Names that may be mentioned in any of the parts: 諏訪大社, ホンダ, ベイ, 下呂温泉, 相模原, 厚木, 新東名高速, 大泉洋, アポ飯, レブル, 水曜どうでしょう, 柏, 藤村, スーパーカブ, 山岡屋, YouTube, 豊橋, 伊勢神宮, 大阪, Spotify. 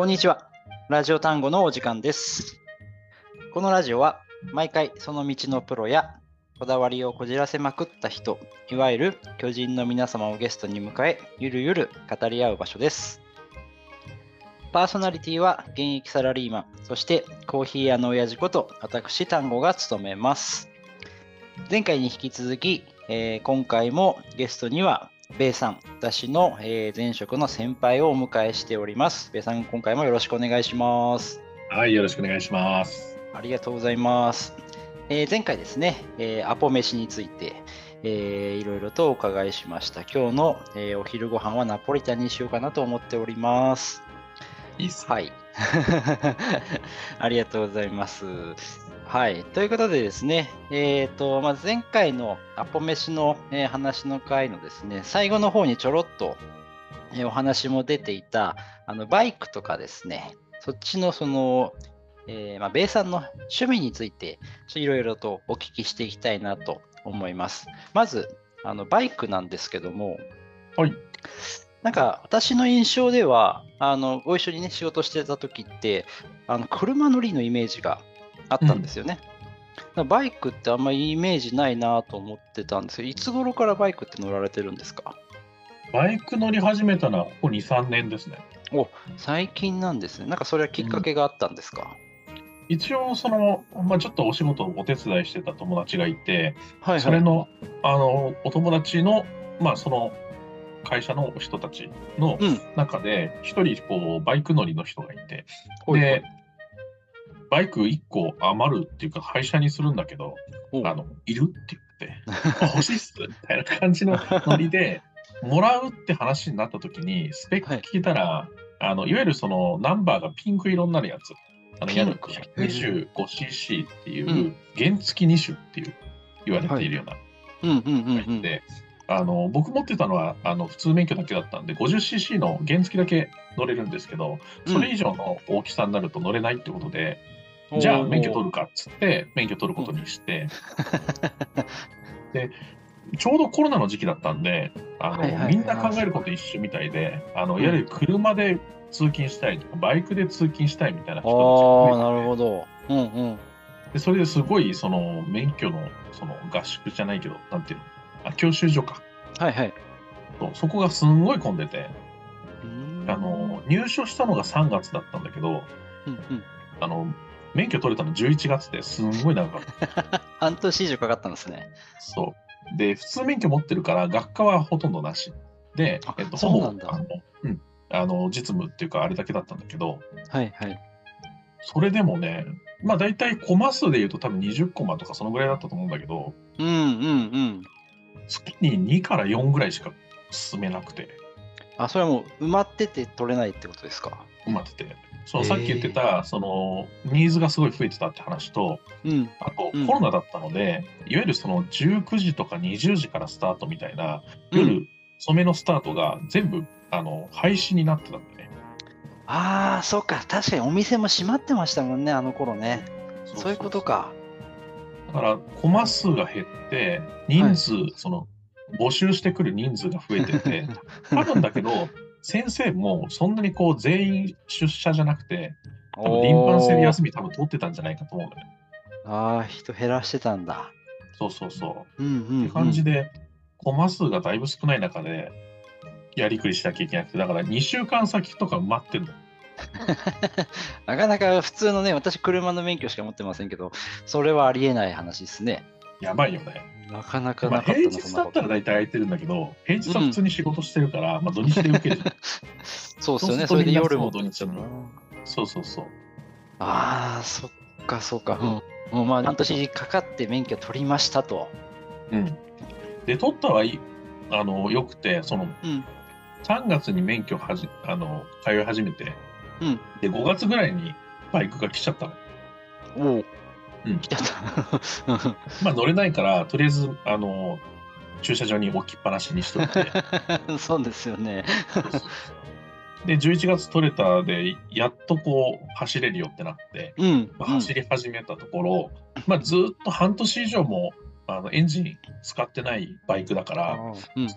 こんにちは。ラジオ単語のお時間です。このラジオは毎回その道のプロやこだわりをこじらせまくった人、いわゆる巨人の皆様をゲストに迎え、ゆるゆる語り合う場所です。パーソナリティは現役サラリーマン、そしてコーヒー屋の親父こと私単語が務めます。前回に引き続き、今回もゲストにはベイさん、私の前職の先輩をお迎えしております。ベイさん、今回もよろしくお願いします。はい、よろしくお願いします。ありがとうございます。前回ですね、アポ飯について、いろいろとお伺いしました。今日の、お昼ご飯はナポリタンにしようかなと思っております。いいっすね。はい。ありがとうございます。はい、ということでですね、前回のアポ飯の、話の回のですね、最後の方にちょろっと、お話も出ていたバイクとかですね、そっちのその、ベイさんの趣味についていろいろとお聞きしていきたいなと思います。まずバイクなんですけども、はい、なんか私の印象ではご一緒にね仕事してた時って車乗りのイメージがあったんですよね。バイクってあんまりイメージないなと思ってたんですけど、いつ頃からバイクって乗られてるんですか？バイク乗り始めたのはここ 2,3 年ですね。お、最近なんですね。なんかそれはきっかけがあったんですか？一応その、ちょっとお仕事をお手伝いしてた友達がいて、はいはい、それのお友達の、その会社の人たちの中で一人こうバイク乗りの人がいて、でバイク1個余るっていうか廃車にするんだけどいるって言って欲しいっすみたいな感じのノリでもらうって話になった時にスペック聞いたら、はい、いわゆるそのナンバーがピンク色になるやつ約 125cc っていう原付2種っていう言われているようなバイクで、僕持ってたのは普通免許だけだったんで 50cc の原付だけ乗れるんですけど、それ以上の大きさになると乗れないってことで、じゃあ免許取るかっつって免許取ることにして、でちょうどコロナの時期だったんでみんな考えること一緒みたいで、いわゆる車で通勤したいとかバイクで通勤したいみたいな人たちが増えて、なるほど、でそれですごいその免許のその合宿じゃないけどなんていうの教習所か、はいはい、そこがすんごい混んでて、入所したのが3月だったんだけど、免許取れたの11月ですんごい長かった半年以上かかったんですね。そうで普通免許持ってるから学科はほとんどなしで、ほぼ実務っていうかあれだけだったんだけど、はいはい、それでもね大体コマ数でいうと多分20コマとかそのぐらいだったと思うんだけど、月に2から4ぐらいしか進めなくて。それはもう埋まってて取れないってことですか？埋まってて、そのさっき言ってたそのニーズがすごい増えてたって話と、あとコロナだったので、いわゆるその19時とか20時からスタートみたいな夜染めのスタートが全部廃止になってたんでね。そうか、確かにお店も閉まってましたもんね、あの頃ね。そういうことか。だからコマ数が減って人数、その募集してくる人数が増えててあるんだけど先生もそんなにこう全員出社じゃなくて輪番制で休み多分取ってたんじゃないかと思うんだよね。人減らしてたんだ。って感じでコマ数がだいぶ少ない中でやりくりしなきゃいけなくて、だから2週間先とか埋まってるの。なかなか普通のね、私車の免許しか持ってませんけど、それはありえない話ですね。やばいよね。なかなかなかったな。平日だったら大体空いてるんだけど、平日は普通に仕事してるから、土日で受ける。そうですよね。それで夜も土日も。そっかそっか。もう半年かかって免許取りましたと。で取ったはいいよくて、その3月に免許通い始めて。で5月ぐらいにバイクが来ちゃったの。来ちゃった乗れないからとりあえず駐車場に置きっぱなしにしといてそうですよねで11月取れたでやっとこう走れるよってなって、走り始めたところ、ずっと半年以上もエンジン使ってないバイクだから、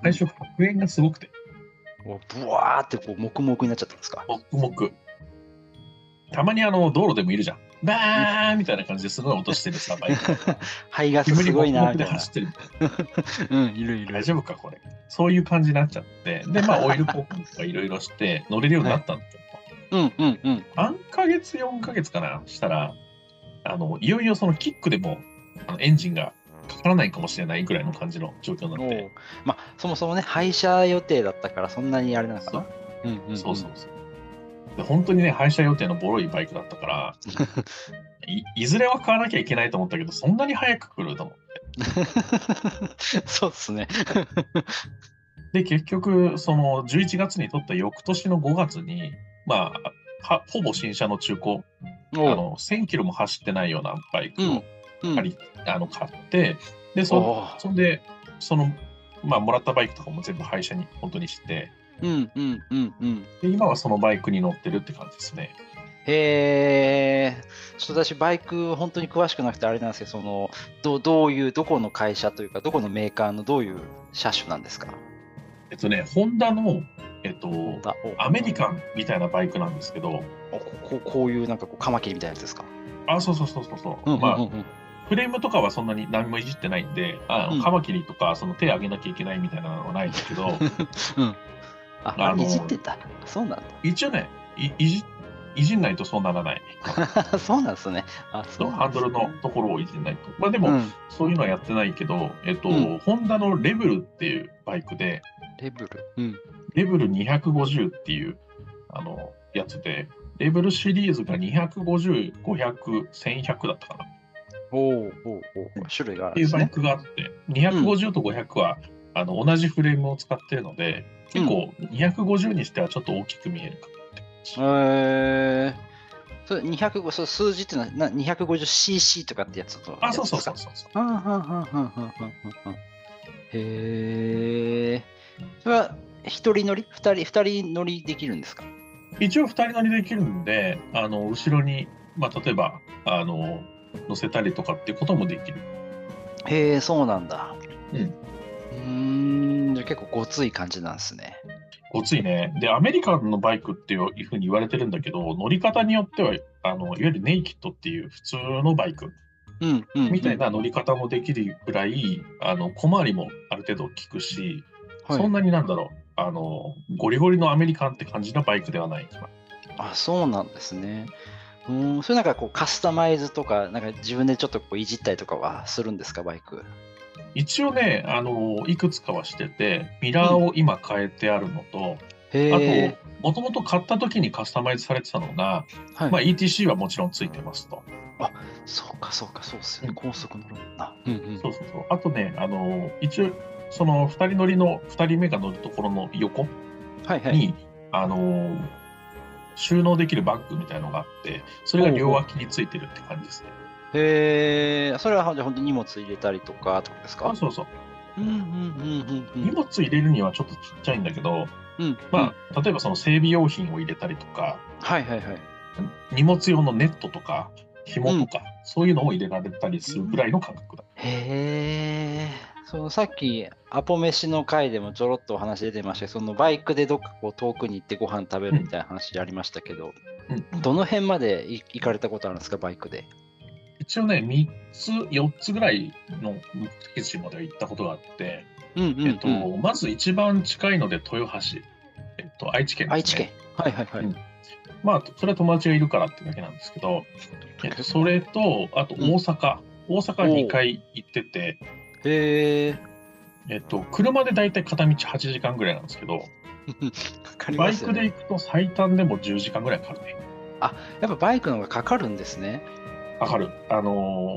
最初白煙がすごくてブワーってこう黙々になっちゃったんですか？黙々たまに道路でもいるじゃん、バーンみたいな感じですごい音してるさ、バイク排ガスすごいなみたいな、うん、いるいる、大丈夫かこれ、そういう感じになっちゃって、でまあオイル交換とかいろいろして乗れるようになったんだけど、ね、うんうんうん、3ヶ月4ヶ月かなしたらいよいよそのキックでもエンジンがかからないかもしれないぐらいの感じの状況になって、まあそもそもね廃車予定だったからそんなにあれなのかな、そうそうそう、で本当にね廃車予定のボロいバイクだったからいずれは買わなきゃいけないと思ったけど、そんなに早く来ると思ってそうですねで結局その11月に取った翌年の5月にまあほぼ新車の中古1000キロも走ってないようなバイクを買って、でそんでそのまあもらったバイクとかも全部廃車に本当にして、で今はそのバイクに乗ってるって感じですね。へえ、ちょっと私バイク本当に詳しくなくてあれなんですけど、そのどこの会社というかどこのメーカーのどういう車種なんですか？ホンダのアメリカンみたいなバイクなんですけど、こういうなんかカマキリみたいなやつですか？あ、そうそうそうそうそう。まあフレームとかはそんなに何もいじってないんで、カマキリとかその手上げなきゃいけないみたいなのはないんですけど。いじってた。そうなんだ。一応ね、いじんないとそうならない。そうなんですね。ハンドルのところをいじんないと。まあでも、そういうのはやってないけど、ホンダのレブルっていうバイクで、レブル250っていうやつで、レブルシリーズが250、500、1100だったかな。種類があるんですね。っていうバイクがあって、250と500は同じフレームを使ってるので、結構250にしてはちょっと大きく見えるかなって。それ250、その数字ってのは 250cc とかってやつと。あ、そうそうそうそうそう。へえ。それは一人乗り、二人乗りできるんですか？一応二人乗りできるんで、後ろにまあ例えば乗せたりとかってこともできる。へえ、そうなんだ。じゃあ結構ごつい感じなんですね。ごついね。でアメリカのバイクっていうふうに言われてるんだけど、乗り方によってはいわゆるネイキッドっていう普通のバイクみたいな乗り方もできるぐらい小回りもある程度効くし、そんなになんだろうゴリゴリのアメリカンって感じのバイクではないかな。あ、そうなんですね。それなんかこうカスタマイズとか、なんか自分でちょっとこういじったりとかはするんですか、バイク？一応ね、いくつかはしてて、ミラーを今変えてあるのと、あともともと買った時にカスタマイズされてたのが、まあ ETC はもちろんついてますと。あ、そうかそうか、そうですよね。高速乗るもんな。そうそうそう。あとね、一応その2人乗りの2人目が乗るところの横に、収納できるバッグみたいのがあって、それが両脇についてるって感じですね。へえ、それは本当に荷物入れたりとかってことですか？あ、そうそう。荷物入れるにはちょっとちっちゃいんだけど、まあ例えばその整備用品を入れたりとか、荷物用のネットとか紐とか、そういうのを入れられたりするぐらいの感覚だ。へえ。そのさっきアポ飯の回でもちょろっとお話出てましたけど、そのバイクでどっかこう遠くに行ってご飯食べるみたいな話ありましたけど、どの辺まで行かれたことあるんですか、バイクで？一応ね、3つ4つぐらいの目的地まで行ったことがあって、まず一番近いので豊橋、愛知県ですね。愛知県、はいはいはい。まあそれは友達がいるからってだけなんですけど、それとあと大阪、2回行ってて、車でだいたい片道8時間ぐらいなんですけどかかりますよね。バイクで行くと最短でも10時間ぐらいかかるね。あ、やっぱバイクの方がかかるんですね。かかる。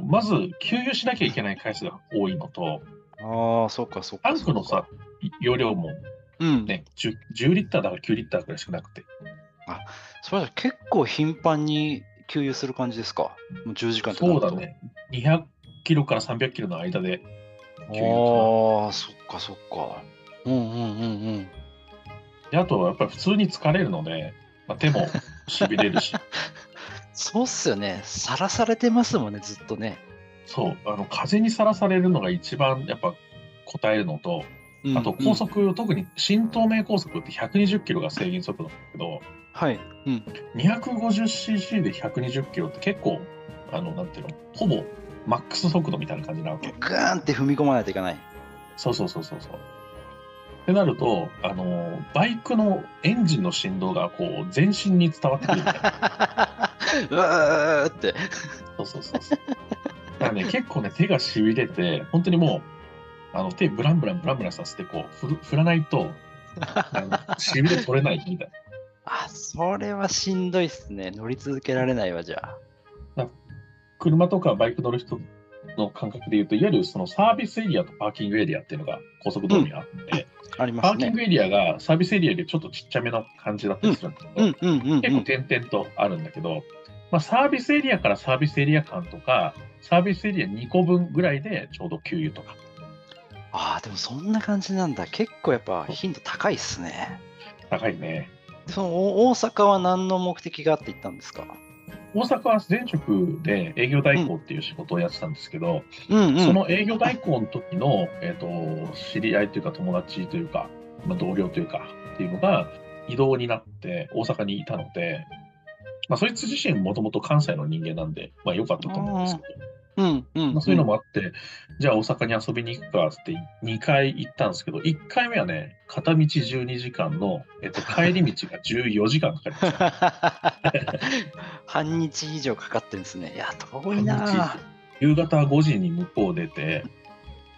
まず給油しなきゃいけない回数が多いのと、ああ、そうかそうか。タンクのさ容量も、ね、10リッターだから9リッターぐらいしかなくて。あ、それじゃ結構頻繁に給油する感じですか、もう10時間とかだと。そうだね、200キロから300キロの間で。ああ、そっかそっか。であとはやっぱり普通に疲れるので、手もしびれるしそうっすよね、さらされてますもんね、ずっとね。そう、風にさらされるのが一番やっぱこたえるのと、あと高速、特に新東名高速って120キロが制限速度なんだけど、はい。うん。250cc で120キロって結構、なんていうの、ほぼマックス速度みたいな感じなわけ。ガーンって踏み込まないといけない。そうそうそうそうそう。ってなると、バイクのエンジンの振動がこう全身に伝わってくるみたいな。うわーって。そうそうそうそう。だからね、結構ね、手がしびれて、本当にもう、手ブランブランブランブランさせて、こう、振らないと、しびれ取れないみたいな。あ、それはしんどいっすね。乗り続けられないわ、じゃあ。だから車とかバイク乗る人の感覚で言うと、いわゆるそのサービスエリアとパーキングエリアっていうのが高速道路にあって、ありまパすーキンね。グエリアがサービスエリアよりちょっとちっちゃめな感じだったうりん、するんだけうど、ん、うん、うん、結う構ん。点々とあるんだけど、まあ、サービスエリアからサービスエリア間とか、サービスエリア2個分ぐらいでちょうど給油とか。ああ、でもそんな感じなんだ。結構やっぱそう頻度高いっすね。高いね。その大阪は何の目的があって行ったんですか？大阪は前職で営業う代行ん、っていう仕事をやってたんですけど、うん、うそん。の営業代行の時の、知り合いというか友達というか、まあ、同僚というかっていうのが異動になって大阪にいたので、まあ、そいつ自身もともと関西の人間なんで、まあ、良かったと思うんですあけど、あ、うん、うん、まあ、そうういうのん。もあって、じゃあ大阪に遊びに行くかって2回行ったんですけど、1回目はね、片道12時間の、帰り道が14時間かかりました。半日以上かかってるんですね。いや、遠い半日以上。な夕方5時に向こう出て、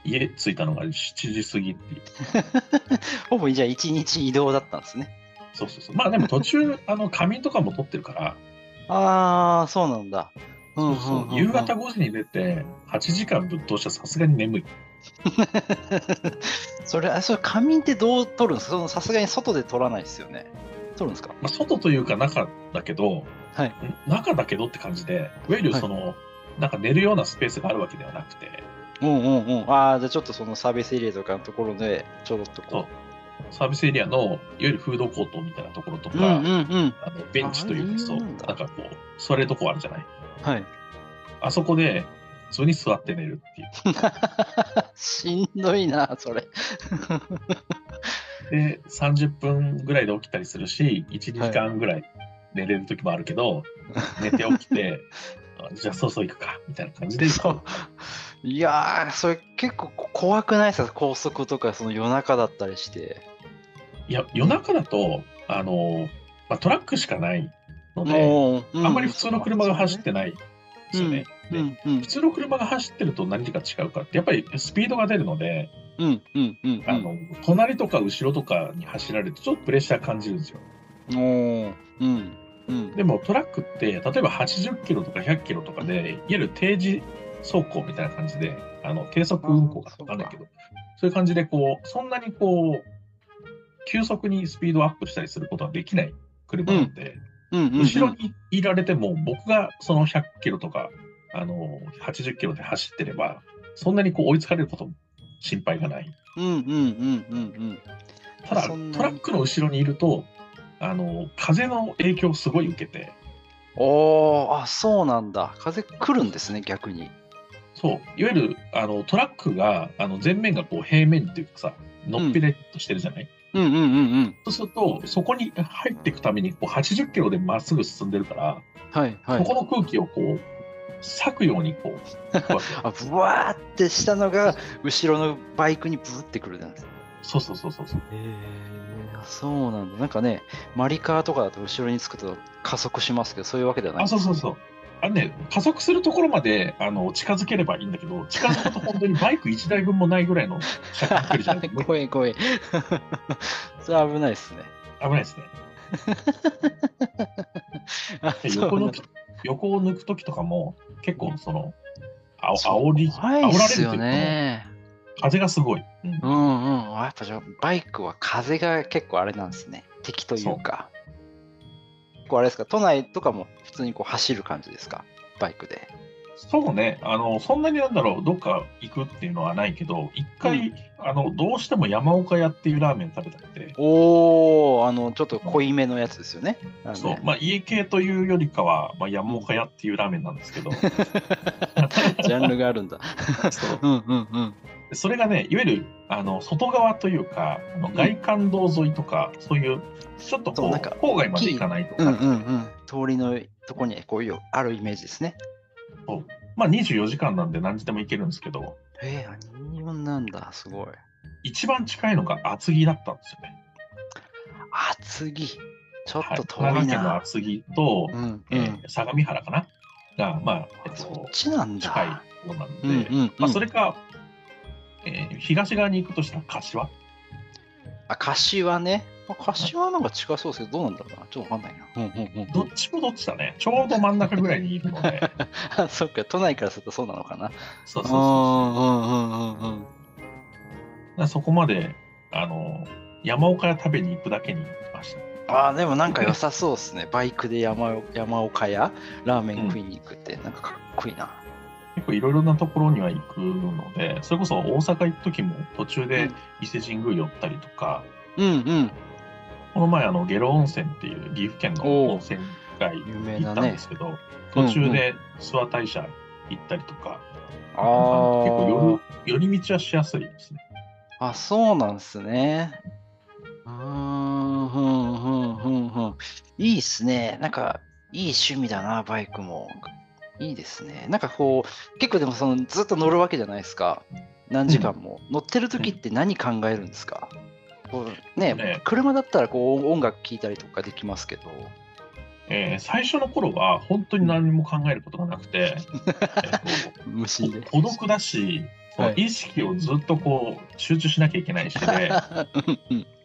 家着いたのが7時過ぎっていう。ぁ。ほぼじゃあ一日移動だったんですね。そうそうそう。まあでも途中、仮眠とかも取ってるから、ああ、そうなんだ。うそうん、うそう、うん、夕うん、う方ん。5時に出て、8時間ぶっ通したらさすがに眠い。それ仮眠ってどう取るんですか？そのさすがに外で取らないですよね。取るんですか？まあ、外というか中だけど、はい。中だけどって感じで、いわゆるはい。なんか寝るようなスペースがあるわけではなくて、ああ、じゃあちょっとそのサービスエリアとかのところで、ちょろっとこそうサービスエリアの、いわゆるフードコートみたいなところとう。か、ベンあチあといいうか、そう、うんなんだ。かこう、座れるとこあるじゃない。はい。あそこで、普通に座って寝るっていう。しんどいな、それ。で、30分ぐらいで起きたりするし、1、はい。2時間ぐらい寝れる時もあるけど、寝て起きて、あじゃあそうそう行くか、みたいな感じで、そう。こいやー、それ結構怖くないですか？高速とか、その夜中だったりして。う、いや、夜中だと、まあ、トラックしかないので、もう、あんまり普通そのうなんで車すがよ走っね。てないんでうすよん、ね。うで、ん、う普ん、通の車が走ってると何が違うかって、やっぱりスピードが出るので、うん、うん、うん、うん。隣とか後ろとかに走られると、ちょっとプレッシャー感じるんですよ。おー、うん、うん。でもトラックって、例えば80キロとか100キロとかで、いわゆる定時走行みたいな感じで、低速運行かそわうかんないけか。ど、そういう感じで、こう、そんなにこう、急速にスピードアップしたりすることはできないう車なんん、で、うん、うん、う後ろん。にいられても、僕がその100キロとか、80キロで走ってれば、そんなにこう追いつかれることも心配がない。うん、うん、うん、うん、うん。ただ、そんトなラッに。クの後ろにいると、風の影響をすごい受けて、おー、あ、そうなんだ。風来るんですね、逆に。そう、いわゆるトラックが前面がこう平面っていうかさ、のうっぺん。れっとしてるじゃない。うん、うん、うん、うん。そうすると、そこに入っていくためにこう80キロでまっすぐ進んでるから、はい、はそい。この空気をこう裂くようにこう行くわけよ。あ、ブワーってしたのが、後ろのバイクにブーってくるじゃないですか。そうそうそうそうそう。あ、そうなんだ。なんかね、マリカーとかだと後ろにつくと加速しますけど、そういうわけではないあ、んでそうすそうね。そう。あのね、加速するところまで近づければいいんだけど、近づくと本当にバイク1台分もないぐらいの車間距離じゃない。もう怖い怖い。それ危ないですね。危ないですね。あ、でそうなんだ。横を抜くときとかも、結構その、あそう、怖いっ煽られするよというか、もね。う風がすごい。うん、あ、やっぱじゃあバイクは風が結構あれなんですね。敵というそう。か。結構あれですか、都内とかも普通にこう走る感じですか、バイクで。そうね、そんなになんだろう、どっか行くっていうのはないけど、一うん。回、どうしても山岡屋っていうラーメン食べたくて、おー、ちょっと濃いめのやつですよね。ラーメそう、ン。まあ、家系というよりかは、まあ、う山ん。岡屋っていうラーメンなんですけど、ジャンルがあるんだ。そう、うん、うん、うん。それがね、いわゆる外側というか、外環道沿いとか、そういうちょっとこう郊外まで行かないとか、通りのとこにこういうあるイメージですね。そう、まあ、24時間なんで何時でも行けるんですけど、何もなんだ、すごい。一番近いのが厚木だったんですよね。厚木、ちょっと遠いな。長野県の厚木と、相模原かなが、まあ、そっちなんだ。近いものなんで、まあ、それか、東側に行くとしたら柏。あ、柏ね。柏なんか近そうですけど、どうなんだろうな。ちょっとわかんないな。どっちもどっちだね。ちょうど真ん中ぐらいにいるので。あ、そっか、都内からするとそうなのかな。そうそうそう。そこまで、山岡屋食べに行くだけに行きました。ああ、でもなんか良さそうですね。バイクで山岡屋ラーメン食いに行くって、なんかかっこいいな。結構いろいろなところには行くので、それこそ大阪行く時も途中で伊勢神宮寄ったりとか、この前下呂温泉っていう岐阜県の温泉街行ったんですけど、途中で諏訪大社行ったりとか、結構寄り道はしやすいですね。あ、そうなんですね。いいですね。なんかいい趣味だな、バイクも。いいですね。なんかこう結構でもずっと乗るわけじゃないですか。何時間も、乗ってる時って何考えるんですか。車だったらこう音楽聴いたりとかできますけど、最初の頃は本当に何も考えることがなくて、孤独だし、意識をずっとこう集中しなきゃいけないしで、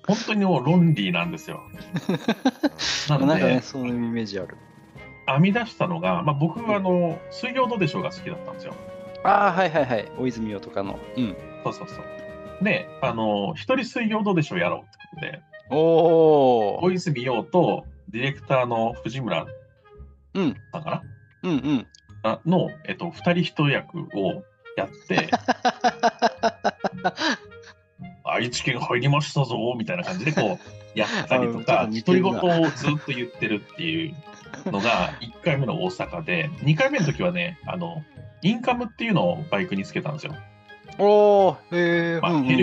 本当にもうロンリーなんですよ。なんかね、そういうイメージある。編み出したのが、まあ、僕は水曜どうでしょうが好きだったんですよ。ああ、はいはいはい、大泉洋とかの。そうそうそう。で、一人水曜どうでしょうやろうってことで、大泉洋とディレクターの藤村さんかな、の、二人一役をやって、愛知県入りましたぞみたいな感じでこうやったりとか、独り言をずっと言ってるっていうのが1回目の大阪で、2回目の時はね、インカムっていうのをバイクにつけたんですよ。ヘル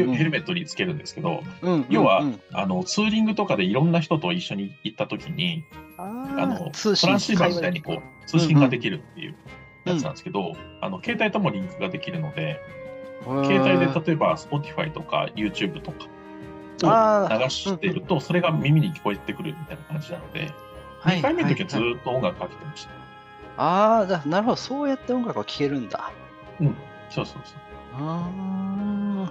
メットにつけるんですけど、要はツーリングとかでいろんな人と一緒に行った時にトランシーバーみたいにこう通信ができるっていうやつなんですけど、携帯ともリンクができるので、携帯で例えば Spotify とか YouTube とかを流してると、それが耳に聞こえてくるみたいな感じなので、2回目の時はずっと音楽かけてました。ああ、なるほど、そうやって音楽は聴けるんだ。そうそうそう。あ、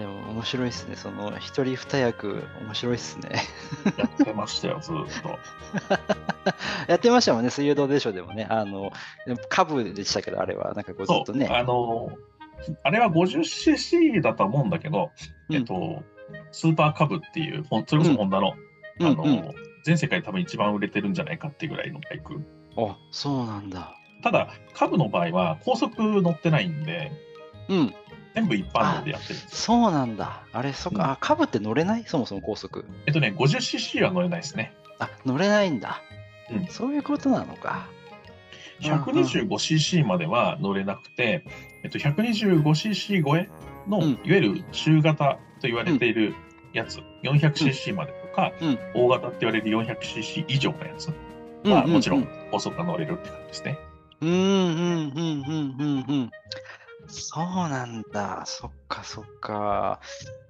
でも面白いですね。その一人二役、面白いですね。やってましたよ、ずっと。やってましたもんね、水曜どうでしょうでもね、カブでしたけど、あれは、なんかこうずっとね。あれは 50cc だと思うんだけど、スーパーカブっていう、それこそホンダの、全世界多分一番売れてるんじゃないかってぐらいのバイク。あ、そうなんだ。ただカブの場合は高速乗ってないんで、全部一般道でやってるんです。そうなんだ。あれ、そっか、カブって乗れない、そもそも高速。50cc は乗れないですね。あ、乗れないんだ。そういうことなのか。125cc までは乗れなくて、125cc 超えの、いわゆる中型と言われているやつ、400cc までとか、大型って言われる 400cc 以上のやつはもちろん高速が乗れるって感じですね。そうなんだ。そっかそっか。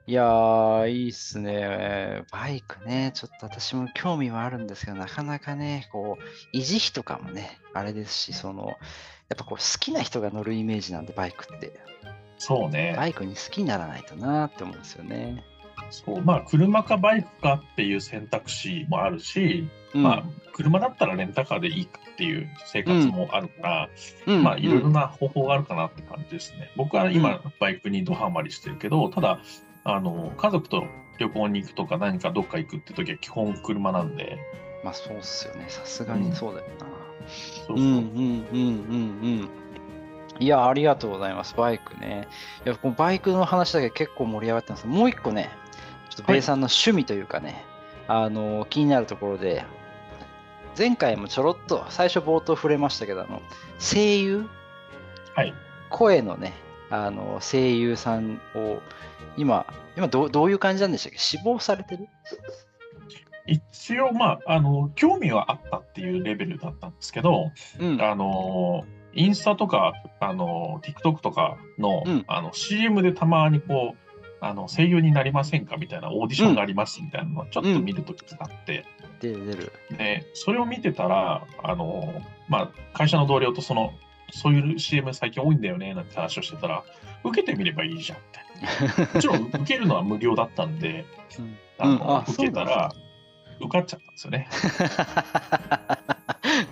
いやー、いいっすね。バイクね、ちょっと私も興味はあるんですけど、なかなかね、こう維持費とかもね、あれですし、やっぱこう好きな人が乗るイメージなんで、バイクって。そうね。バイクに好きにならないとなーって思うんですよね。そう、まあ、車かバイクかっていう選択肢もあるし、まあ、車だったらレンタカーでいいかっていう生活もあるから、まあ、いろいろな方法があるかなって感じですね。僕は今、バイクにドハマりしてるけど、ただ、家族と旅行に行くとか、何かどっか行くって時は基本車なんで。まあ、そうっすよね。さすがにそうだよな。いや、ありがとうございます。バイクね。いや、このバイクの話だけ結構盛り上がってます。もう一個ね、ちょっとベイさんの趣味というかね、気になるところで、前回もちょろっと最初冒頭触れましたけど、声優、声のね、声優さんを今 どういう感じなんでしたっけ？志望されてる？一応まあ興味はあったっていうレベルだったんですけど、うん、インスタとかTikTok とか の、うん、CM でたまにこう声優になりませんかみたいなオーディションがありますみたいなのをちょっと見るときがあって、うんうん、出るでそれを見てたらまあ、会社の同僚とそういう CM 最近多いんだよねなんて話をしてたら受けてみればいいじゃんってもちろん受けるのは無料だったんで、うん、受けたら受かっちゃったんですよね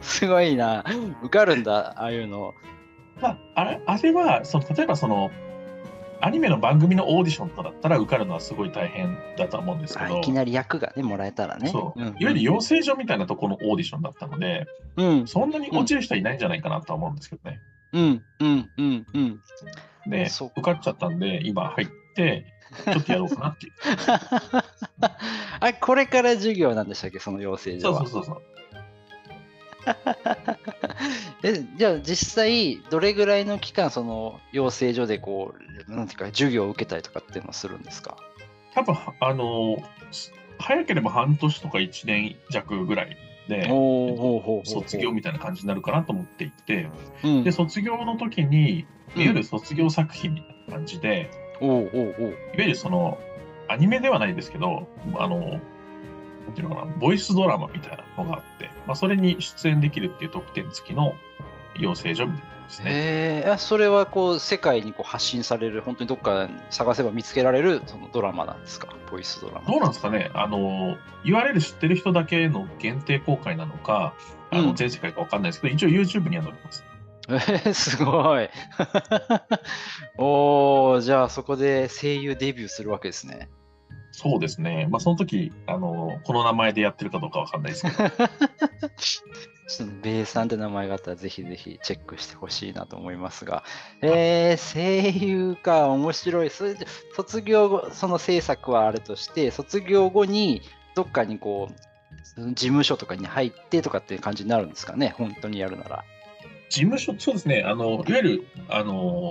すごいな受かるんだああいうの、まあ、あれは例えばアニメの番組のオーディションとかだったら受かるのはすごい大変だと思うんですけど、いきなり役が、ね、もらえたらね、そう、うんうん、いわゆる養成所みたいなところのオーディションだったので、うん、そんなに落ちる人はいないんじゃないかなと思うんですけどね、うんうんうんうん、で受かっちゃったんで今入ってちょっとやろうかなっていうあ、これから授業なんでしたっけ、その養成所は。そうじゃあ実際どれぐらいの期間養成所でこうなんていうか授業を受けたりとかっていうのをするんですか？多分早ければ半年とか1年弱ぐらいで卒業みたいな感じになるかなと思っていて、うん、で卒業の時にいわゆる卒業作品みたいな感じで、うん、いわゆるアニメではないですけどっていうのかな、ボイスドラマみたいなのがあって、まあ、それに出演できるっていう特典付きの養成所みたいなですね。それはこう世界にこう発信される、本当にどっか探せば見つけられるそのドラマなんですか？ボイスドラマどうなんですかね、URL 知ってる人だけの限定公開なのか全世界か分かんないですけど、うん、一応 YouTube には載ります。すごいおー、じゃあそこで声優デビューするわけですね。そうですね、まあ、その時この名前でやってるかどうかわかんないですけどちょっとベイさんって名前があったらぜひぜひチェックしてほしいなと思いますが、声優か、面白い。それで卒業後、その制作はあれとして卒業後にどっかにこう事務所とかに入ってとかっていう感じになるんですかね、本当にやるなら。事務所、そうですね、いわゆる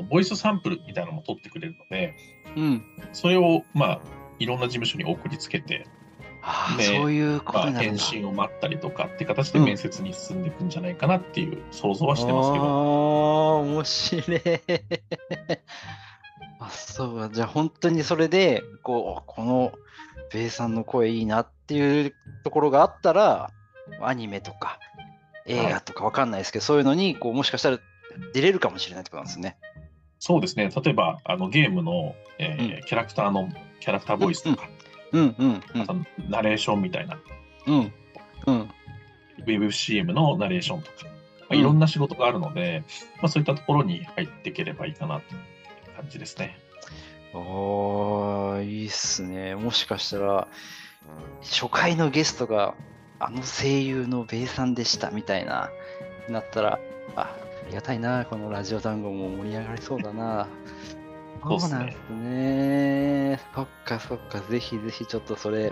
ボイスサンプルみたいなのも取ってくれるので、うん、それをまあいろんな事務所に送りつけて、そういうことなんだ。返信を待ったりとかって形で面接に進んでいくんじゃないかなっていう想像はしてますけど、面白いあ、そう、じゃあ本当にそれでこのベイさんの声いいなっていうところがあったらアニメとか映画とかわかんないですけど、そういうのにもしかしたら出れるかもしれないってことなんですね。そうですね、例えばゲームの、うん、キャラクターボイスとか、うんうんうんうん、あとナレーションみたいな、うんうん、ウェブ CM のナレーションとか、まあ、いろんな仕事があるので、うん、まあ、そういったところに入っていければいいかなという感じですね。いいっすね。もしかしたら初回のゲストが声優のベイさんでしたみたいななったら、ありがたいな、このラジオ団子も盛り上がりそうだなそうなんですね。そっかそっか、ぜひぜひちょっとそれ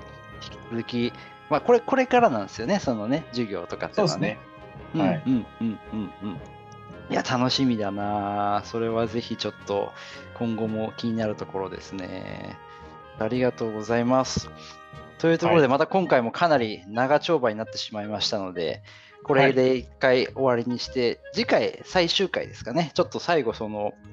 引き続き、まあこれからなんですよね、ね、授業とかっていうのはね。そうですね、はい、うんうんうんうん。いや楽しみだな、それはぜひちょっと今後も気になるところですね。ありがとうございます。というところで、また今回もかなり長丁場になってしまいましたので、これで一回終わりにして、はい、次回最終回ですかね。ちょっと最後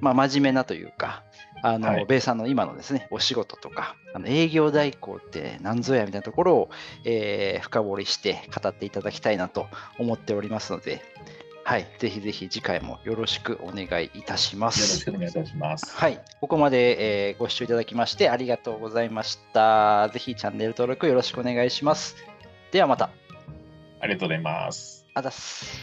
まあ、真面目なというか、はい、ベイさんの今のですねお仕事とか営業代行って何ぞやみたいなところを、深掘りして語っていただきたいなと思っておりますので、はい、ぜひぜひ次回もよろしくお願いいたします。よろしくお願いいたします。はい、ここまで、ご視聴いただきましてありがとうございました。ぜひチャンネル登録よろしくお願いします。ではまた。ありがとうございます。あざっす。